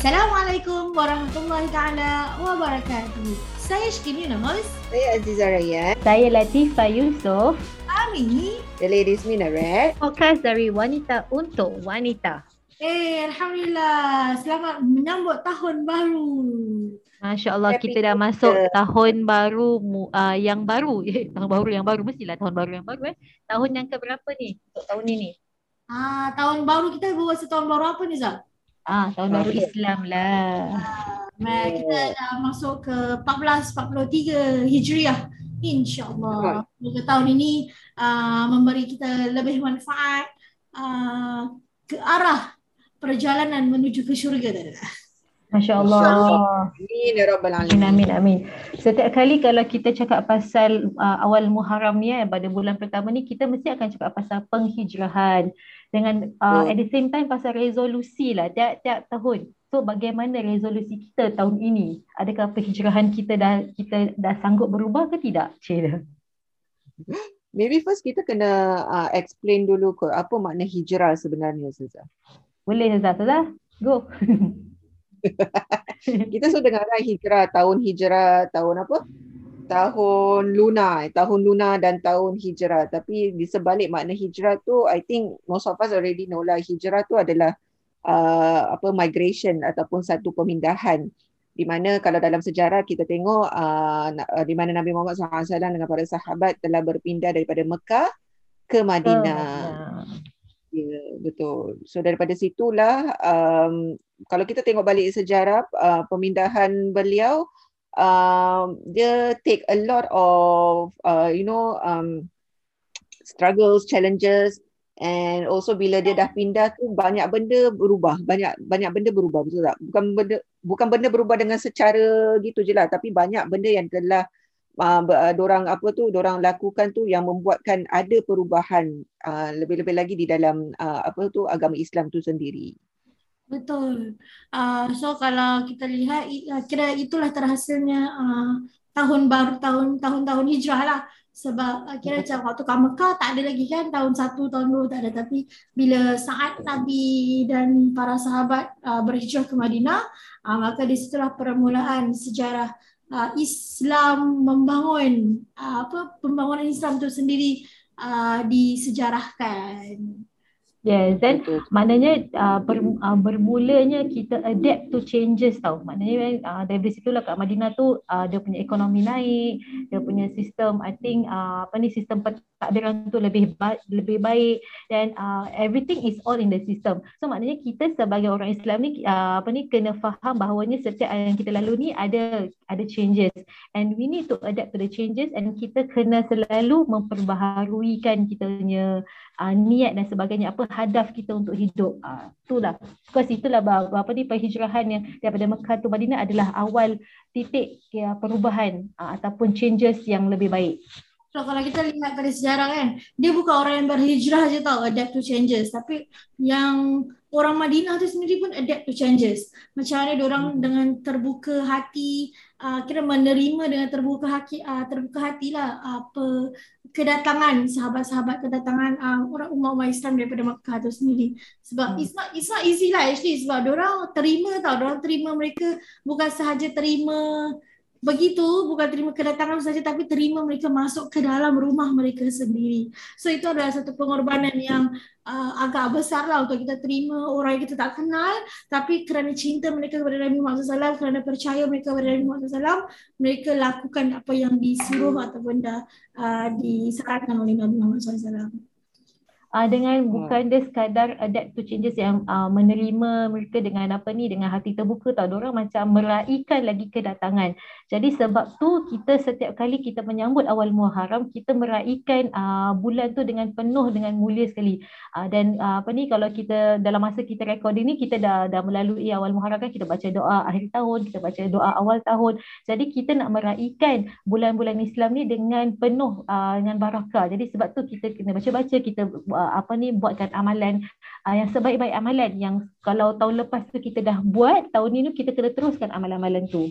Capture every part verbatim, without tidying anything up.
Assalamualaikum warahmatullahi taala wabarakatuh. Saya Syekhine Namaz. Saya Azizah Rayyan. Saya Latifa Yusof. Kami The Ladies Mina Red Podcast dari wanita untuk wanita. Eh, alhamdulillah. Selamat menyambut tahun baru. Masya-Allah, kita dah masuk tahun baru uh, yang baru. Eh, tahun baru yang baru mestilah tahun baru yang baru eh. Tahun yang keberapa ni? Untuk tahun ini. Ah, tahun baru kita bawa setahun baru apa ni, Zal? Ah, tahun baru Islam lah. Ah, kita dah masuk ke empat belas empat puluh tiga Hijriah. Insya-Allah. Semoga tahun ini uh, memberi kita lebih manfaat uh, ke arah perjalanan menuju ke syurga tadi. Masya-Allah. Amin ya rabbal alamin. Amin amin. Setiap kali kalau kita cakap pasal uh, awal Muharram ni eh, pada bulan pertama ni, kita mesti akan cakap pasal penghijrahan dengan uh, oh. at the same time pasal resolusi lah tiap-tiap tahun. So bagaimana resolusi kita tahun ini? Adakah penghijrahan kita dah kita dah sanggup berubah ke tidak? Cik. Maybe first kita kena uh, explain dulu ke apa makna hijrah sebenarnya, Saza. Boleh Saza, Saza. Go. Kita sudah dengar hijrah, tahun hijrah, tahun apa? Tahun Luna, tahun Luna dan tahun hijrah. Tapi di sebalik makna hijrah tu, I think most of us already know lah, hijrah tu adalah uh, apa migration ataupun satu pemindahan. Di mana kalau dalam sejarah kita tengok uh, di mana Nabi Muhammad sallallahu alaihi wasallam dengan para sahabat telah berpindah daripada Mekah ke Madinah. Oh, ya, yeah, betul. So daripada situlah um, kalau kita tengok balik sejarah uh, pemindahan beliau, um, dia take a lot of uh, you know um, struggles, challenges, and also bila dia dah pindah tu banyak benda berubah, banyak banyak benda berubah, betul tak? Bukan benda bukan benda berubah dengan secara gitu je lah, tapi banyak benda yang telah Uh, dorang apa tu dorang lakukan tu yang membuatkan ada perubahan uh, lebih-lebih lagi di dalam uh, apa tu agama Islam tu sendiri. Betul. Uh, so kalau kita lihat kira itulah terhasilnya uh, tahun baru tahun tahun-tahun hijrah lah, sebab kira macam waktu kat Mekah tak ada lagi kan, tahun satu tahun dua tak ada, tapi bila saat Nabi dan para sahabat uh, berhijrah ke Madinah, uh, maka disitulah permulaan sejarah Uh, Islam membangun uh, apa pembangunan Islam tu sendiri uh, disejarahkan. Yes, dan maknanya uh, ber, uh, bermulanya kita adapt to changes tau. Maknanya uh, dari situlah kat Madinah tu uh, dia punya ekonomi naik, dia punya sistem I think uh, apa ni sistem pentadbiran tu lebih ba- lebih baik, dan uh, everything is all in the system. So maknanya kita sebagai orang Islam ni uh, apa ni kena faham bahawanya setiap yang kita lalu ni ada ada changes, and we need to adapt to the changes, and kita kena selalu memperbaharuikan kita punya uh, niat dan sebagainya, apa hadaf kita untuk hidup. Ah uh, itulah. Because itulah apa ni penghijrahan yang daripada Mekah tu Madinah adalah awal titik ya, perubahan uh, ataupun changes yang lebih baik. So kalau kita lihat pada sejarah kan, dia bukan orang yang berhijrah je tau adapt to changes, tapi yang orang Madinah tu sendiri pun adapt to changes. Macam mana diorang dengan terbuka hati, uh, kira menerima dengan terbuka hati, uh, terbuka hatilah apa uh, kedatangan sahabat-sahabat, kedatangan uh, orang umat-umat Islam daripada Makkah tu sendiri. Sebab hmm. it's not it's not easy lah actually, sebab diorang terima tau, diorang terima mereka bukan sahaja terima begitu, bukan terima kedatangan saja, tapi terima mereka masuk ke dalam rumah mereka sendiri. So itu adalah satu pengorbanan yang uh, agak besar lah untuk kita terima orang yang kita tak kenal, tapi kerana cinta mereka kepada Nabi Muhammad sallallahu alaihi wasallam, kerana percaya mereka kepada Nabi Muhammad sallallahu alaihi wasallam, mereka lakukan apa yang disuruh ataupun dah uh, disarankan oleh Nabi Muhammad sallallahu alaihi wasallam. Uh, dengan bukan dia sekadar adapt to changes yang uh, menerima mereka dengan apa ni dengan hati terbuka tau, diorang macam meraihkan lagi kedatangan. Jadi sebab tu kita setiap kali kita menyambut awal Muharram, kita meraihkan uh, bulan tu dengan penuh dengan mulia sekali. Uh, dan uh, apa ni kalau kita dalam masa kita recording ni, kita dah dah melalui awal Muharram kan, kita baca doa akhir tahun, kita baca doa awal tahun. Jadi kita nak meraihkan bulan-bulan Islam ni dengan penuh uh, dengan barakah. Jadi sebab tu kita kena baca-baca, kita apa ni buatkan amalan uh, yang sebaik-baik amalan yang kalau tahun lepas tu kita dah buat, tahun ini kita kena teruskan amalan-amalan tu.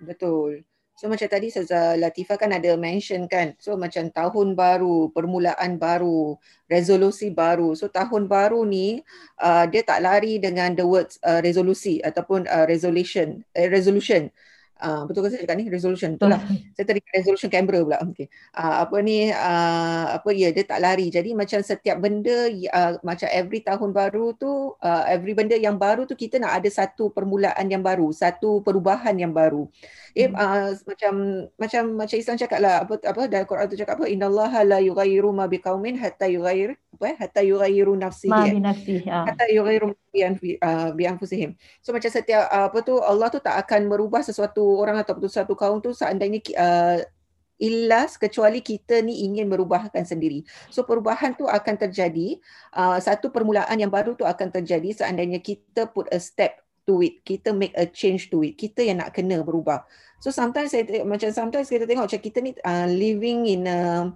Betul. So macam tadi Saza Latifa kan ada mention kan, so macam tahun baru, permulaan baru, resolusi baru. So tahun baru ni uh, dia tak lari dengan the words uh, resolusi ataupun uh, resolution. Uh, resolution. Uh, betul ke saya cakap ni? Resolution. Betul lah. Saya tadi resolution Canberra pula. Okay. Uh, apa ni, uh, apa ya, yeah, dia tak lari. Jadi macam setiap benda, uh, macam every tahun baru tu, uh, every benda yang baru tu kita nak ada satu permulaan yang baru, satu perubahan yang baru. Eh, hmm. uh, macam macam macam Islam cakap lah, apa, apa dalam Quran tu cakap apa? Innallaha la yughayyiru ma biqaumin hatta yughayyiru apa? Hatta yughayyiru nafsihi. Ma bi nafsihi. Hatta yughayyiru bi anfusihim. So macam setiap uh, apa tu, Allah tu tak akan merubah sesuatu orang ataupun satu kaum tu seandainya uh, ilas kecuali kita ni ingin merubahkan sendiri. So perubahan tu akan terjadi, uh, satu permulaan yang baru tu akan terjadi seandainya kita put a step to it, kita make a change to it, kita yang nak kena berubah. So sometimes saya macam sometimes kita tengok macam kita ni uh, living in a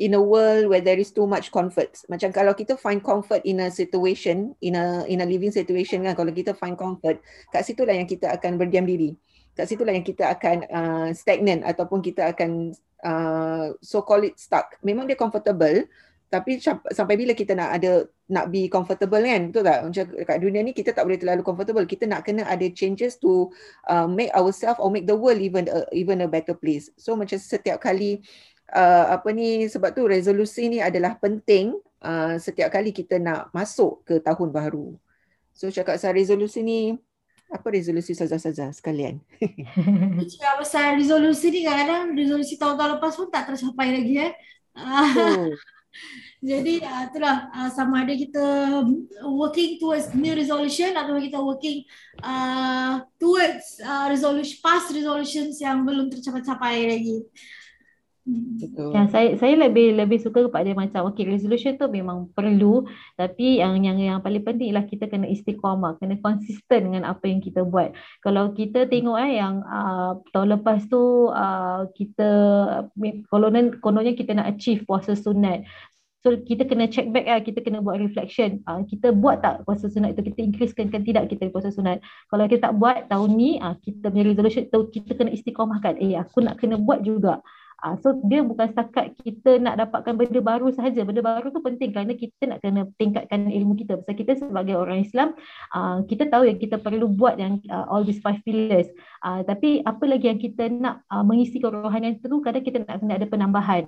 in a world where there is too much comfort. Macam kalau kita find comfort in a situation, in a in a living situation kan, kalau kita find comfort, kat situ lah yang kita akan berdiam diri. Kat situlah yang kita akan uh, stagnant ataupun kita akan uh, so call it stuck. Memang dia comfortable, tapi sampai bila kita nak ada nak be comfortable kan, betul tak? Macam kat dunia ni kita tak boleh terlalu comfortable. Kita nak kena ada changes to uh, make ourselves or make the world even a, even a better place. So macam setiap kali uh, apa ni, sebab tu resolusi ni adalah penting uh, setiap kali kita nak masuk ke tahun baru. So cakap pasal resolusi ni, apa resolusi Saza-Saza sekalian? Cakap pasal resolusi ni, kadang-kadang resolusi tahun-tahun lepas pun tak tercapai lagi eh. Oh. Jadi itulah, sama ada kita working towards new resolution atau kita working uh, towards uh, resolution, past resolutions yang belum tercapai-capai lagi. Betul. Ya, saya saya lebih lebih suka kepada macam okey, resolution tu memang perlu, tapi yang yang yang paling penting ialah kita kena istiqamah, kena konsisten dengan apa yang kita buat. Kalau kita tengok eh yang uh, tahun lepas tu uh, kita konon kononnya kita nak achieve puasa sunat. So kita kena check back lah, kita kena buat reflection. Uh, kita buat tak puasa sunat itu, kita increasekan ke tidak kita puasa sunat. Kalau kita tak buat tahun ni, uh, kita punya resolution tu kita kena istiqamahkan. Eh aku nak kena buat juga. So dia bukan setakat kita nak dapatkan benda baru sahaja. Benda baru tu penting kerana kita nak kena tingkatkan ilmu kita. Sebab kita sebagai orang Islam, kita tahu yang kita perlu buat yang all these five pillars. Tapi apa lagi yang kita nak mengisi kerohanian tu, kadang kita nak kena ada penambahan.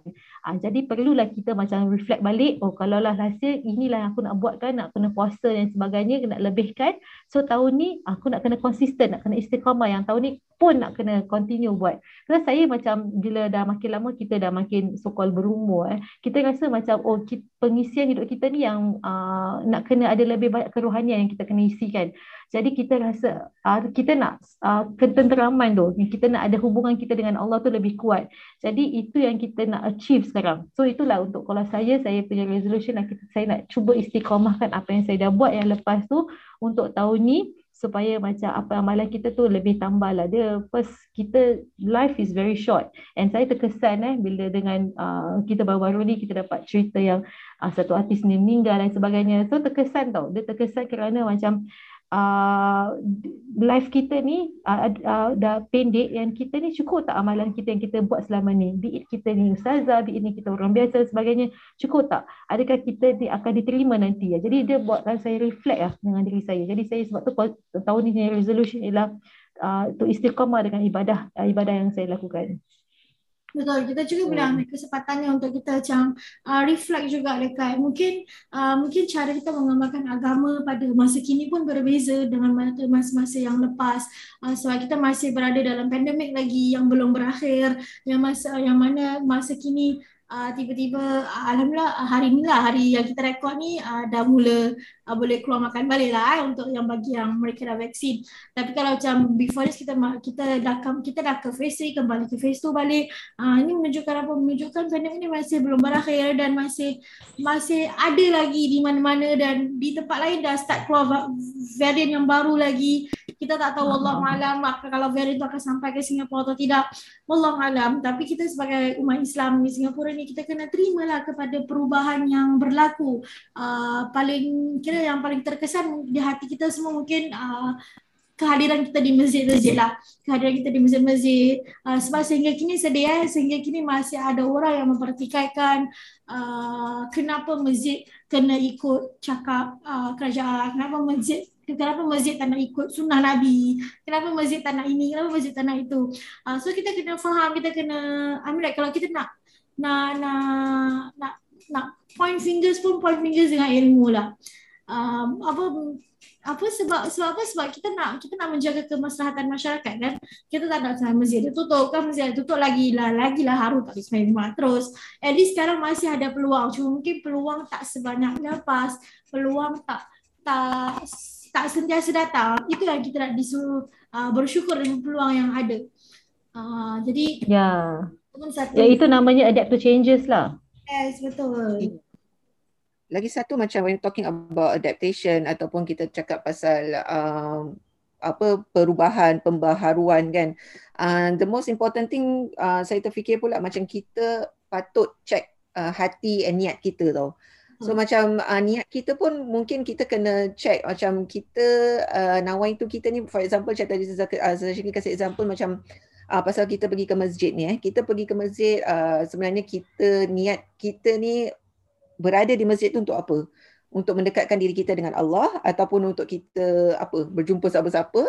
Jadi perlulah kita macam reflect balik, oh kalau lah last year inilah yang aku nak buatkan, nak kena puasa dan sebagainya, nak lebihkan. So tahun ni aku nak kena konsisten, nak kena istiqamah, yang tahun ni pun nak kena continue buat. Sebab saya macam bila dah makin lama kita dah makin sokol berumur eh, kita rasa macam oh kita, pengisian hidup kita ni yang uh, nak kena ada lebih banyak kerohanian yang kita kena isikan. Jadi kita rasa uh, kita nak uh, ketenteraman tu, kita nak ada hubungan kita dengan Allah tu lebih kuat. Jadi itu yang kita nak achieve sekarang. So itulah untuk kalau saya saya punya resolution, saya nak cuba istiqamahkan apa yang saya dah buat yang lepas tu untuk tahun ni, supaya macam apa amalan kita tu lebih tambah lah. Dia first, kita life is very short, and saya terkesan eh bila dengan uh, kita baru-baru ni kita dapat cerita yang uh, satu artis ni meninggal dan sebagainya. So terkesan tau, dia terkesan kerana macam uh, life kita ni uh, uh, dah pendek, yang kita ni cukup tak amalan kita yang kita buat selama ni, biit kita ni ustazah, biit ni kita orang biasa dan sebagainya, cukup tak, adakah kita di, akan diterima nanti ya? Jadi dia buatkan saya reflect lah dengan diri saya. Jadi saya sebab tu tahun ni resolution ialah uh, to istiqamah dengan ibadah uh, ibadah yang saya lakukan. Betul, kita juga boleh ambil kesempatannya untuk kita macam uh, reflect juga dekat mungkin uh, mungkin cara kita mengamalkan agama pada masa kini pun berbeza dengan masa-masa yang lepas. Uh, sebab kita masih berada dalam pandemik lagi yang belum berakhir, yang masa yang mana masa kini Uh, tiba-tiba uh, alhamdulillah uh, hari ni lah, hari yang kita rekod ni uh, dah mula uh, boleh keluar makan balik lah eh, untuk yang bagi yang mereka dah vaksin. Tapi kalau macam before this kita kita dah kita dah ke phase three, kembali ke phase two balik, uh, ini menunjukkan apa? Menunjukkan pandemik ini masih belum berakhir dan masih masih ada lagi di mana-mana, dan di tempat lain dah start keluar varian yang baru lagi. Kita tak tahu, wallahu alam, kalau varian tu akan sampai ke Singapura atau tidak, wallahu alam. Tapi kita sebagai umat Islam di Singapura ni, kita kena terimalah kepada perubahan yang berlaku. Uh, paling kira yang paling terkesan di hati kita semua mungkin uh, kehadiran kita di masjid-masjid lah, kehadiran kita di masjid-masjid, uh, sebab sehingga kini sedih eh, sehingga kini masih ada orang yang mempertikaikan uh, kenapa masjid kena ikut cakap uh, kerajaan, kenapa masjid Kenapa masjid tak nak ikut sunnah Nabi? Kenapa masjid tak nak ini? Kenapa masjid tak nak itu? Uh, so kita kena faham, kita kena, I mean like, kalau kita nak nak nak nak, nak point fingers pun point fingers dengan ilmu lah. Um, apa apa sebab sebab apa sebab kita nak kita nak menjaga kemaslahatan masyarakat kan? Kita tak nak sama masjid dia tutup kan, masjid dia tutup lagi lah lagi lah haru tak boleh sembahyang Jumaat terus. At least sekarang masih ada peluang, cuma mungkin peluang tak sebanyak lepas, peluang tak tak tak sentiasa datang. Itu yang kita nak disuruh uh, bersyukur dengan peluang yang ada. Uh, jadi ya. Satu, ya itu namanya adapt to changes lah. Yes, betul. Lagi satu, macam when talking about adaptation ataupun kita cakap pasal um, apa perubahan, pembaharuan kan. Uh, the most important thing uh, saya terfikir pula macam kita patut check uh, hati and niat kita tau. So hmm. macam uh, niat kita pun mungkin kita kena check macam kita uh, nawain tu kita ni, for example macam tadi Zaza Syekhine kasih example macam uh, pasal kita pergi ke masjid ni eh. Kita pergi ke masjid uh, sebenarnya kita niat kita ni berada di masjid tu untuk apa? Untuk mendekatkan diri kita dengan Allah ataupun untuk kita apa berjumpa siapa-siapa.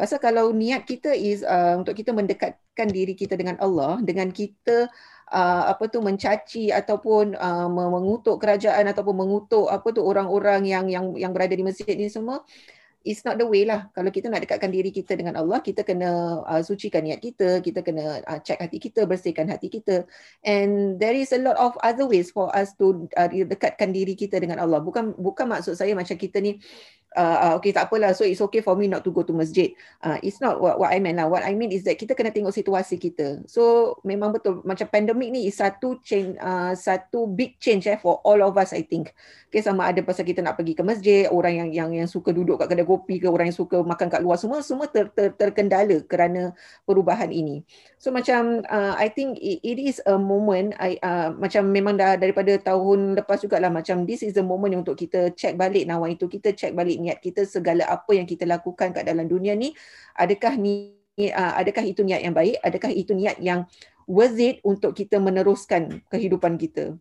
Pasal kalau niat kita is uh, untuk kita mendekatkan diri kita dengan Allah, dengan kita uh, apa tu mencaci ataupun uh, mengutuk kerajaan ataupun mengutuk apa tu orang-orang yang yang yang berada di masjid ni semua, it's not the way lah. Kalau kita nak dekatkan diri kita dengan Allah, kita kena uh, sucikan niat kita, kita kena uh, check hati kita, bersihkan hati kita. And there is a lot of other ways for us to uh, dekatkan diri kita dengan Allah. Bukan bukan maksud saya macam kita ni, uh, okay tak apalah, so it's okay for me not to go to masjid. Uh, it's not what, what I mean lah. What I mean is that kita kena tengok situasi kita. So memang betul, macam pandemik ni is satu change, uh, satu big change eh, for all of us I think. Okay, sama ada pasal kita nak pergi ke masjid, orang yang yang, yang suka duduk kat kedai kopi ke, orang yang suka makan kat luar, semua semua ter, ter, terkendala kerana perubahan ini. So macam uh, I think it, it is a moment I, uh, macam memang dah daripada tahun lepas jugalah macam this is the moment untuk kita check balik nawa itu, kita check balik niat kita, segala apa yang kita lakukan kat dalam dunia ni, adakah ni uh, adakah itu niat yang baik, adakah itu niat yang worth it untuk kita meneruskan kehidupan kita.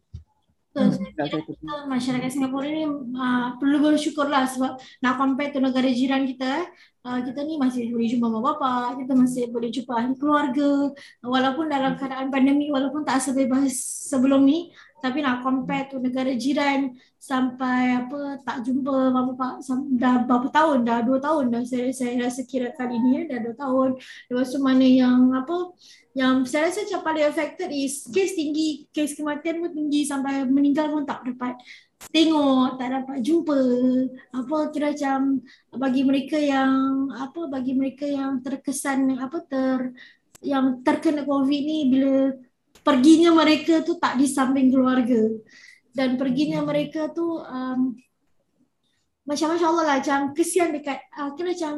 So, kita, kita, masyarakat Singapura ni uh, perlu bersyukurlah sebab nak compare tu negara jiran kita, uh, kita ni masih boleh jumpa mak bapak, kita masih boleh jumpa ahli keluarga walaupun dalam keadaan pandemik, walaupun tak sebebas sebelum ni, tapi nak compare tu negara jiran sampai apa tak jumpa mak bapak dah berapa tahun, dah dua tahun dah saya, saya rasa kira kali ni dah dua tahun. Lepas tu mana yang apa yang saya rasa yang paling affected is kes tinggi, kes kematian pun tinggi, sampai meninggal pun tak dapat tengok, tak dapat jumpa. Apa kira macam bagi mereka yang apa bagi mereka yang terkesan apa ter yang terkena COVID ni, bila perginya mereka tu tak di samping keluarga dan perginya mereka tu um, macam Masya Allah lah, macam kesian dekat uh, kira macam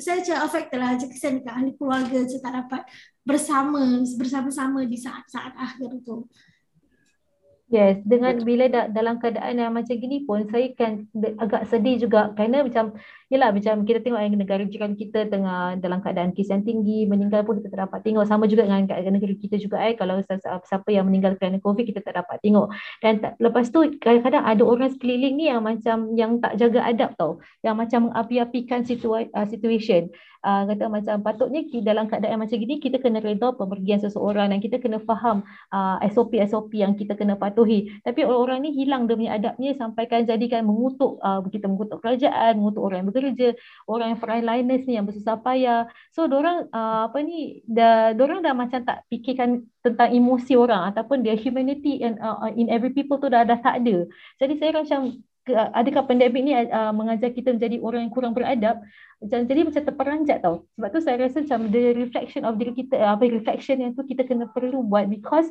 saya macam affected lah, macam kesian dekat ahli keluarga macam tak dapat bersama bersama-sama di saat-saat akhir tu. Yes, dengan bila da, dalam keadaan yang macam gini pun saya kan agak sedih juga kerana macam yalah macam kita tengok yang negara jiran kita tengah dalam keadaan kes yang tinggi, meninggal pun kita tak dapat tengok, sama juga dengan negara kita juga eh, kalau siapa yang meninggal kerana COVID kita tak dapat tengok. Dan tak, lepas tu kadang-kadang ada orang sekeliling ni yang macam yang tak jaga adab tau, yang macam mengapi-apikan situa- uh, situation. Uh, kata macam patutnya dalam keadaan macam gini kita kena reda pemergian seseorang dan kita kena faham uh, S O P S O P yang kita kena patuhi, tapi orang-orang ni hilang dia punya adabnya sampaikan jadikan mengutuk, uh, kita mengutuk kerajaan, mengutuk orang yang bekerja, orang yang frontliners ni yang bersusah payah. So dorang uh, apa ni dah dorang dah macam tak fikirkan tentang emosi orang ataupun their humanity and uh, in every people tu dah dah tak ada. Jadi saya macam adakah pandemik ni uh, mengajar kita menjadi orang yang kurang beradab? Macam, jadi macam terperanjat tau. Sebab tu saya rasa macam the reflection of diri kita, apa reflection yang tu kita kena perlu buat, because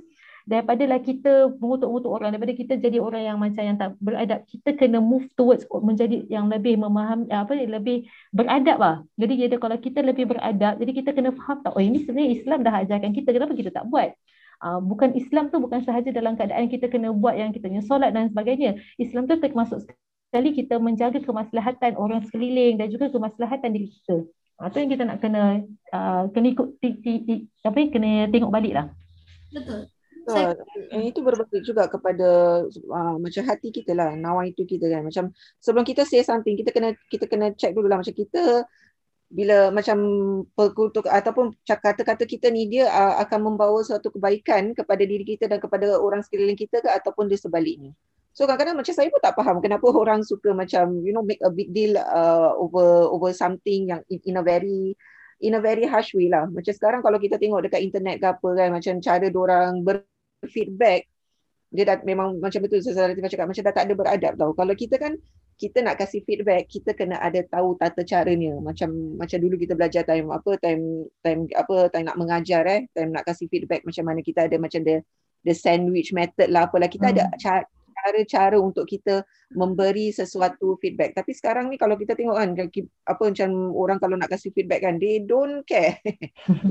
daripadalah kita mengutuk-ngutuk orang, daripada kita jadi orang yang macam yang tak beradab, kita kena move towards menjadi yang lebih memahami, apa lebih beradab lah. Jadi jadi kalau kita lebih beradab, jadi kita kena faham tak, oh ini sebenarnya Islam dah ajarkan kita, kenapa kita tak buat? Uh, bukan Islam tu bukan sahaja dalam keadaan kita kena buat yang kita punya solat dan sebagainya. Islam tu termasuk sekali kita menjaga kemaslahatan orang sekeliling dan juga kemaslahatan diri kita. Itu yang kita nak kena uh, kena ikut ti, ti, ti, apa kena tengok baliklah. Betul. So, itu berbalik juga kepada uh, macam hati kita lah, nawaitu kita kan. Macam sebelum kita say something, kita kena kita kena check dulu lah macam kita bila macam perkutuk ataupun kata-kata kita ni dia uh, akan membawa suatu kebaikan kepada diri kita dan kepada orang sekeliling kita ke ataupun dia sebaliknya. So kadang-kadang macam saya pun tak faham kenapa orang suka macam you know make a big deal uh, over over something yang in, in a very in a very harsh way lah. Macam sekarang kalau kita tengok dekat internet ke apa kan, macam cara diorang berfeedback, dia dah memang macam betul Saza Latifa cakap, macam dah tak ada beradab tau. Kalau kita kan, kita nak kasih feedback, kita kena ada tahu tata caranya. Macam macam dulu kita belajar time apa, time time apa, time nak mengajar eh, time nak kasih feedback macam mana kita ada macam the the sandwich method lah apalah. Kita hmm. ada cara cara-cara untuk kita memberi sesuatu feedback. Tapi sekarang ni kalau kita tengok kan, apa macam orang kalau nak kasih feedback kan, they don't care.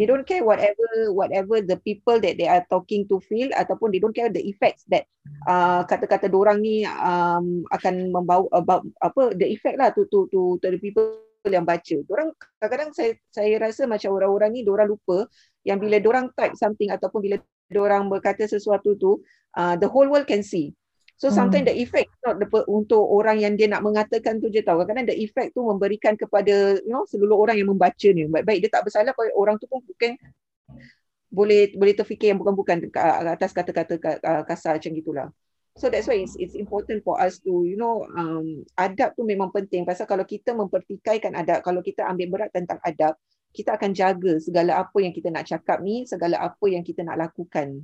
They don't care whatever whatever the people that they are talking to feel, ataupun they don't care the effects that uh, kata-kata dorang ni um, akan membawa about, apa the effect lah to to to, to the people yang baca. Dorang kadang-kadang saya saya rasa macam orang-orang ni dorang lupa yang bila dorang type something ataupun bila dorang berkata sesuatu tu uh, the whole world can see. So sometimes hmm. the effect not the, untuk orang yang dia nak mengatakan tu je tahu. Kadang-kadang the effect tu memberikan kepada you know seluruh orang yang membaca ni. Baik-baik dia tak bersalah, orang tu pun bukan boleh boleh terfikir yang bukan-bukan atas kata-kata kasar macam gitulah. So that's why it's it's important for us to you know um, adab tu memang penting. Pasal kalau kita mempertikaikan adab, kalau kita ambil berat tentang adab, kita akan jaga segala apa yang kita nak cakap ni, segala apa yang kita nak lakukan.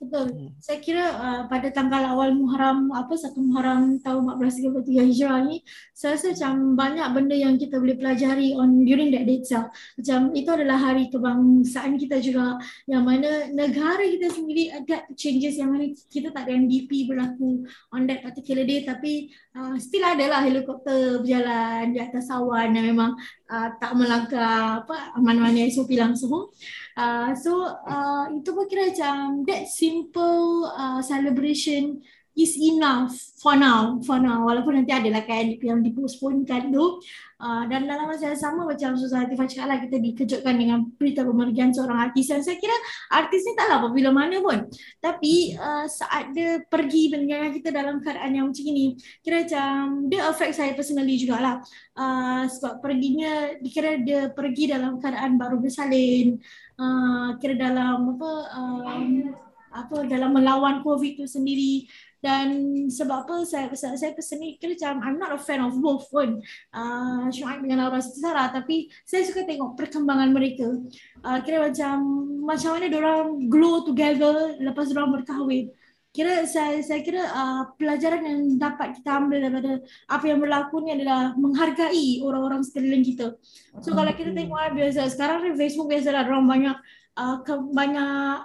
Betul. Saya kira uh, pada tanggal awal Muharram, apa satu Muharram tahun seribu empat ratus tiga puluh tiga Hijrah ni, saya rasa macam banyak benda yang kita boleh pelajari on during that day itself. Macam itu adalah hari kebangsaan kita juga, yang mana negara kita sendiri adapt changes yang mana kita tak ada M D P berlaku on that particular day, tapi uh, still adalah helikopter berjalan di atas awan yang memang uh, tak melangkah apa mana-mana S O P langsung. Uh, so uh, itu pun kira macam that's simple uh, celebration is enough for now, for now. Walaupun nanti ada lah kan yang dipostponekan tu. Uh, dan dalam masa yang sama macam Saza Latifa cakap lah, kita dikejutkan dengan berita pemergian seorang artis yang saya kira artis ni taklah apabila mana pun, tapi uh, saat dia pergi meninggalkan kita dalam keadaan yang macam ni, kira macam dia affect saya personally jugalah uh, sebab perginya dikira dia pergi dalam keadaan baru bersalin, uh, kira dalam apa um, apa dalam melawan COVID tu sendiri. Dan sebab apa saya saya, saya personally kira macam I'm not a fan of both pun uh, Shu'aib dengan Laura Siti Sarah, tapi saya suka tengok perkembangan mereka. Uh, kira macam macam mana diorang grow together lepas diorang berkahwin. Kira saya saya kira uh, pelajaran yang dapat kita ambil daripada apa yang berlaku ni adalah menghargai orang-orang sekeliling kita. So kalau kita tengok biasa sekarang ni Facebook biasalah diorang banyak uh, ke- banyak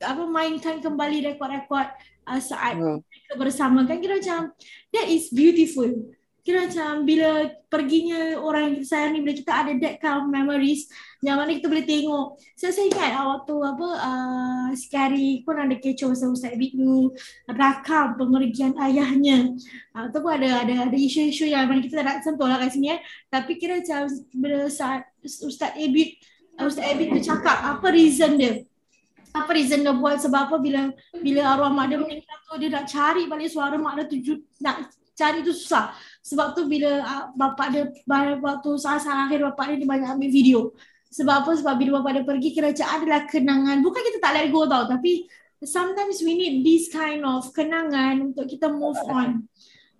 apa mainkan kembali rekod-rekod uh, saat hmm. mereka bersama kan. Kira macam that is beautiful. Kira macam bila perginya orang yang kita sayang ni, bila kita ada that kind of memories yang mana kita boleh tengok. Saya so, saya ingat waktu apa uh, sekali pun ada kecoh pasal Ustaz Bidnu rakam pemergian ayahnya. Uh, tu pun ada, ada ada isu-isu yang mana kita tak sentuh lah kat sini eh. Tapi kira macam bila saat Ustaz Abid Ustaz Abid tu cakap apa reason dia, apa reason dia buat, sebab apa bila bila arwah mak dia meninggal tu dia nak cari balik suara mak dia tu, nak cari tu susah. Sebab tu bila uh, bapak dia waktu saat-saat akhir bapak dia, dia banyak ambil video. Sebab apa? Sebab bila bapak dia pergi kira macam adalah kenangan. Bukan kita tak let go tau, tapi sometimes we need this kind of kenangan untuk kita move on.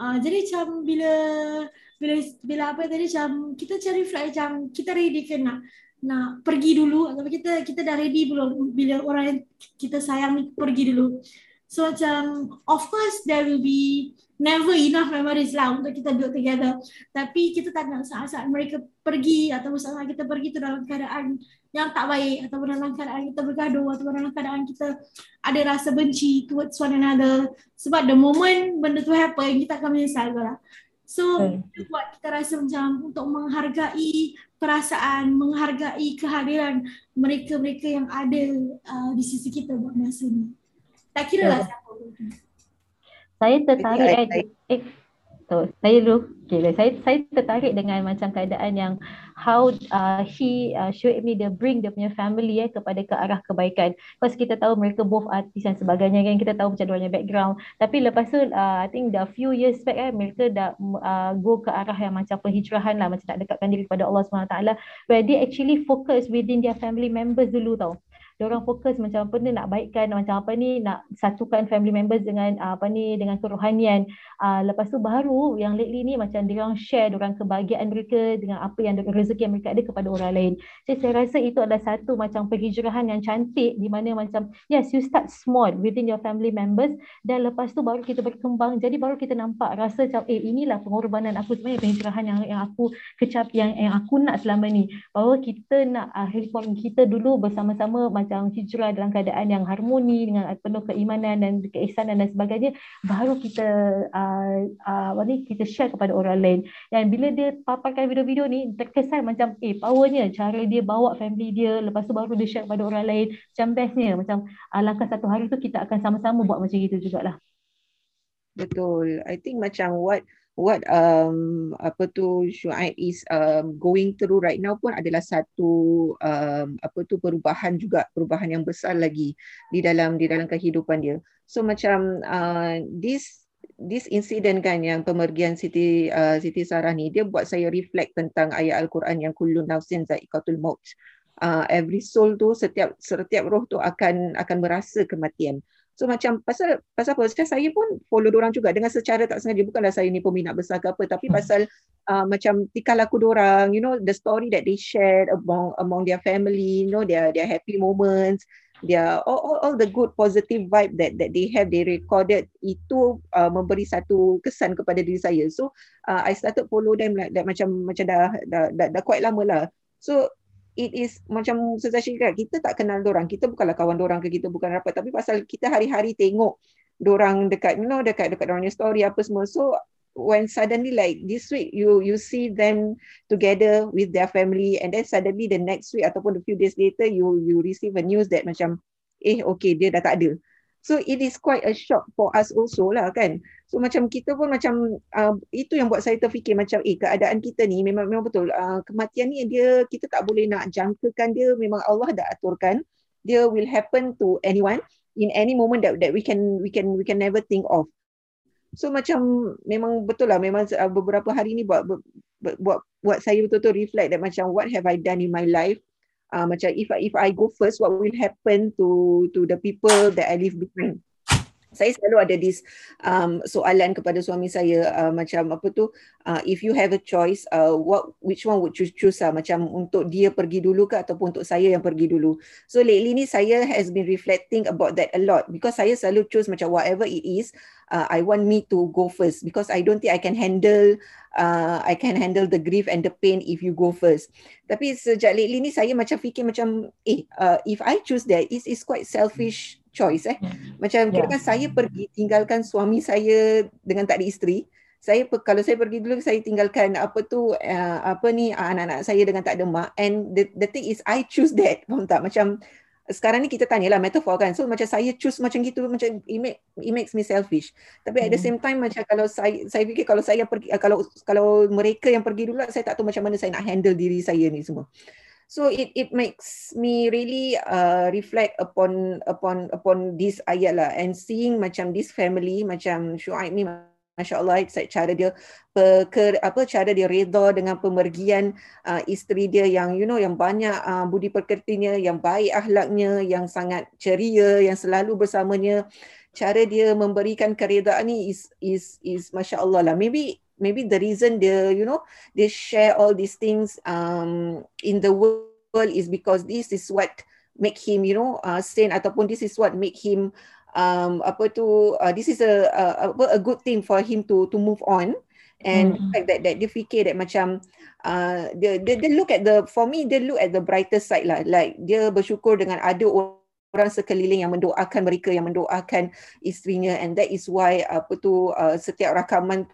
Uh, jadi macam bila bila bila apa tadi macam kita cari flight macam kita ready ke nak nak pergi dulu, atau kita kita dah ready belum bila orang yang kita sayang pergi dulu. So macam of course there will be never enough memories lah untuk kita build together, tapi kita tak nak saat-saat mereka pergi atau saat kita pergi tu dalam keadaan yang tak baik, atau dalam keadaan kita bergaduh, atau dalam keadaan kita ada rasa benci towards one another. Sebab the moment benda tu happen, kita akan menyesal lah. So itu buat kita rasa macam untuk menghargai perasaan, menghargai kehadiran mereka-mereka yang ada uh, di sisi kita buat masa ni. Tak kira lah siapa. Saya tertarik. I, I, I, eh, betul. Saya dulu, okay, saya saya tertarik dengan macam keadaan yang how uh, he uh, Shu'aib ni dia bring dia punya family eh, kepada ke arah kebaikan. Because kita tahu mereka both artis dan sebagainya kan, kita tahu macam diorangnya background. Tapi lepas tu uh, I think dah few years back eh, mereka dah uh, go ke arah yang macam penghijrahan lah, macam nak dekatkan diri kepada Allah subhanahu wa taala, where they actually focus within their family members dulu tau. Diorang fokus macam apa ni nak baikkan, macam apa ni nak satukan family members dengan apa ni dengan kerohanian. Uh, lepas tu baru yang lately ni macam diorang share diorang kebahagiaan mereka dengan apa yang rezeki yang mereka ada kepada orang lain. So saya rasa itu adalah satu macam perhijrahan yang cantik di mana macam yes you start small within your family members dan lepas tu baru kita berkembang. Jadi baru kita nampak rasa macam eh inilah pengorbanan aku sebenarnya, perhijrahan yang yang aku kecap yang yang aku nak selama ni. Bahawa kita nak uh, kita dulu bersama-sama yang hijrah dalam keadaan yang harmoni dengan penuh keimanan dan keihsanan dan sebagainya, baru kita uh, uh, apa ni kita share kepada orang lain. Dan bila dia paparkan video-video ni terkesan macam eh powernya cara dia bawa family dia, lepas tu baru dia share kepada orang lain, macam bestnya macam uh, langkah satu hari tu kita akan sama-sama buat macam itu jugalah. Betul. I think macam what what um apa tu Shu'aib is um, going through right now pun adalah satu um, apa tu perubahan juga, perubahan yang besar lagi di dalam di dalam kehidupan dia. So macam uh, this this incident kan yang pemergian Siti uh, Siti Sarah ni, dia buat saya reflect tentang ayat al-Quran yang kullu nafsin zaiqatul maut. Uh, every soul tu, setiap setiap roh tu akan akan merasa kematian. So macam pasal pasal apa, saya pun follow diorang juga dengan secara tak sengaja, bukanlah saya ni peminat besar ke apa, tapi pasal uh, macam tingkah laku diorang, you know, the story that they shared among among their family, you know, their their happy moments, their all all, all the good positive vibe that that they have, they recorded itu uh, memberi satu kesan kepada diri saya. So uh, I started follow them like that, macam macam dah dah dah, dah quite lama lah. So it is macam sensasi kan, kita tak kenal dorang, kita bukanlah kawan dorang ke, kita bukan rapat, tapi pasal kita hari-hari tengok dorang dekat you know dekat dekat dorangnya story apa semua. So when suddenly like this week you you see them together with their family, and then suddenly the next week ataupun a few days later you you receive a news that macam eh okay dia dah tak ada. So it is quite a shock for us also lah kan. So macam kita pun macam uh, itu yang buat saya terfikir macam eh keadaan kita ni memang memang betul uh, kematian ni dia kita tak boleh nak jangkakan dia, memang Allah dah aturkan, dia will happen to anyone in any moment that that we can we can we can never think of. So macam memang betul lah, memang uh, beberapa hari ni buat buat buat, buat saya betul-betul reflect that macam what have I done in my life. Uh, macam if I, if I go first, what will happen to to the people that I leave behind? Saya selalu ada this um, soalan kepada suami saya uh, macam apa tu uh, if you have a choice, uh, what which one would you choose lah? Macam untuk dia pergi dulu ke ataupun untuk saya yang pergi dulu. So lately ni saya has been reflecting about that a lot, because saya selalu choose macam whatever it is, uh, I want me to go first, because I don't think I can handle Uh, I can handle the grief and the pain if you go first. Tapi sejak lately ni saya macam fikir macam eh uh, if I choose that is is quite selfish choice eh. Macam yeah. Kira kan saya pergi tinggalkan suami saya dengan tak ada isteri. Saya kalau saya pergi dulu saya tinggalkan apa tu uh, apa ni uh, anak-anak saya dengan tak ada mak, and the, the thing is I choose that. Faham tak? Macam sekarang ni kita tanyalah metafor kan, so macam saya choose macam gitu, macam it, make, it makes me selfish, tapi mm-hmm. at the same time macam kalau saya saya fikir kalau saya pergi, kalau kalau mereka yang pergi dulu saya tak tahu macam mana saya nak handle diri saya ni semua. So it it makes me really uh, reflect upon upon upon this ayat lah, and seeing macam this family macam Shu'aib ni, masya-Allah, cara dia peker, apa cara dia reda dengan pemergian uh, isteri dia yang you know yang banyak uh, budi pekertinya, yang baik akhlaknya, yang sangat ceria, yang selalu bersamanya. Cara dia memberikan keredaan ni is is is masya-Allah lah. Maybe maybe the reason dia you know they share all these things um in the world is because this is what make him you know uh, sane, ataupun this is what make him um apa tu uh, this is a uh, a good thing for him to to move on, and mm. like that that dia fikir that macam uh, dia, dia dia look at the for me dia look at the brighter side lah, like dia bersyukur dengan ada orang sekeliling yang mendoakan mereka, yang mendoakan isterinya, and that is why apa tu uh, setiap rakaman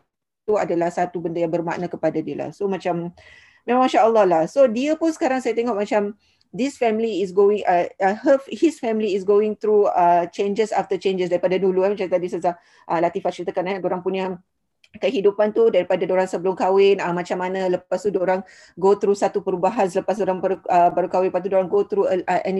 tu adalah satu benda yang bermakna kepada dia lah. So macam memang masya-Allah lah. So dia pun sekarang saya tengok macam this family is going uh, uh, her his family is going through uh, changes after changes daripada dulu eh, macam tadi Saza uh, Latifah ceritakan eh, orang punya kehidupan tu daripada diorang sebelum kahwin, uh, macam mana lepas tu diorang go through satu perubahan selepas diorang ber, uh, baru kahwin, lepas tu diorang go through a, a,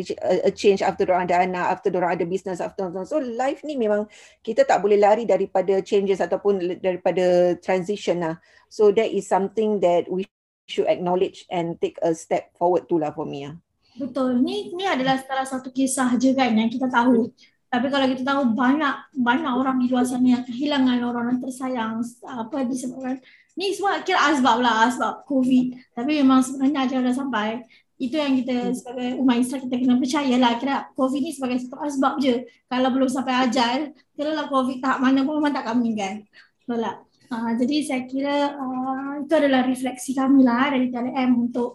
a change after diorang ada anak, after diorang ada business, after diorang. So life ni memang kita tak boleh lari daripada changes ataupun daripada transition lah. So that is something that we should acknowledge and take a step forward tu lah for me lah. Betul, ni, ni adalah salah satu kisah je kan yang kita tahu. Tapi kalau kita tahu banyak banyak orang di luar sana yang kehilangan orang-orang tersayang apa disebabkan ni semua kira asbab lah, asbab COVID. Tapi memang sebenarnya ajar dah sampai. Itu yang kita sebagai umat Islam kita kena percayalah, kira COVID ni sebagai satu asbab je. Kalau belum sampai ajal, kira lah COVID tahap mana pun memang takkan meninggal. Betul tak? Uh, jadi saya kira uh, itu adalah refleksi kami lah dari T L A M untuk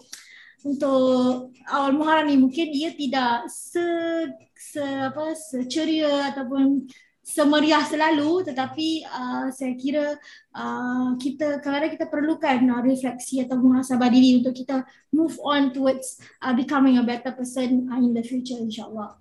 untuk awal Muharram ni. Mungkin ia tidak se, se apa seceria ataupun semeriah selalu, tetapi uh, saya kira uh, kita kadang-kadang kita perlukan uh, refleksi atau muhasabah diri untuk kita move on towards uh, becoming a better person uh, in the future, insyaAllah.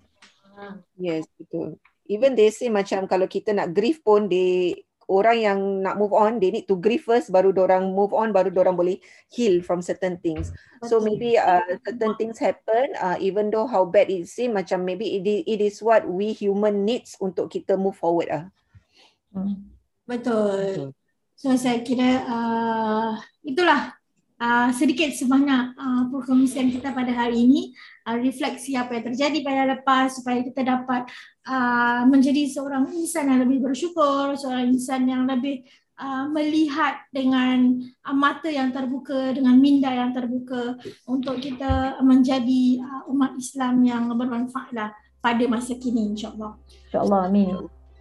Yes, betul. Even they say macam kalau kita nak grief pun, they orang yang nak move on, they need to grieve first, baru dorang move on, baru dorang boleh heal from certain things. So maybe uh, certain things happen, uh, even though how bad it seem, macam maybe it, it is what we human needs untuk kita move forward lah. Hmm. Betul. So saya kira uh, itulah uh, sedikit sebanyak uh, perkongsian kita pada hari ini. Uh, refleksi apa yang terjadi pada lepas supaya kita dapat uh, menjadi seorang insan yang lebih bersyukur, seorang insan yang lebih uh, melihat dengan uh, mata yang terbuka, dengan minda yang terbuka untuk kita menjadi uh, umat Islam yang bermanfaat lah pada masa kini, insyaAllah. InsyaAllah, amin.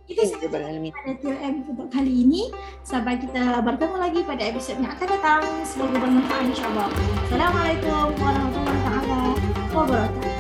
Itu sahaja pada T L A M untuk kali ini. Sampai kita bertemu lagi pada episod yang akan datang. Semoga bermanfaat, insyaAllah. Assalamualaikum warahmatullahi wabarakatuh. Over.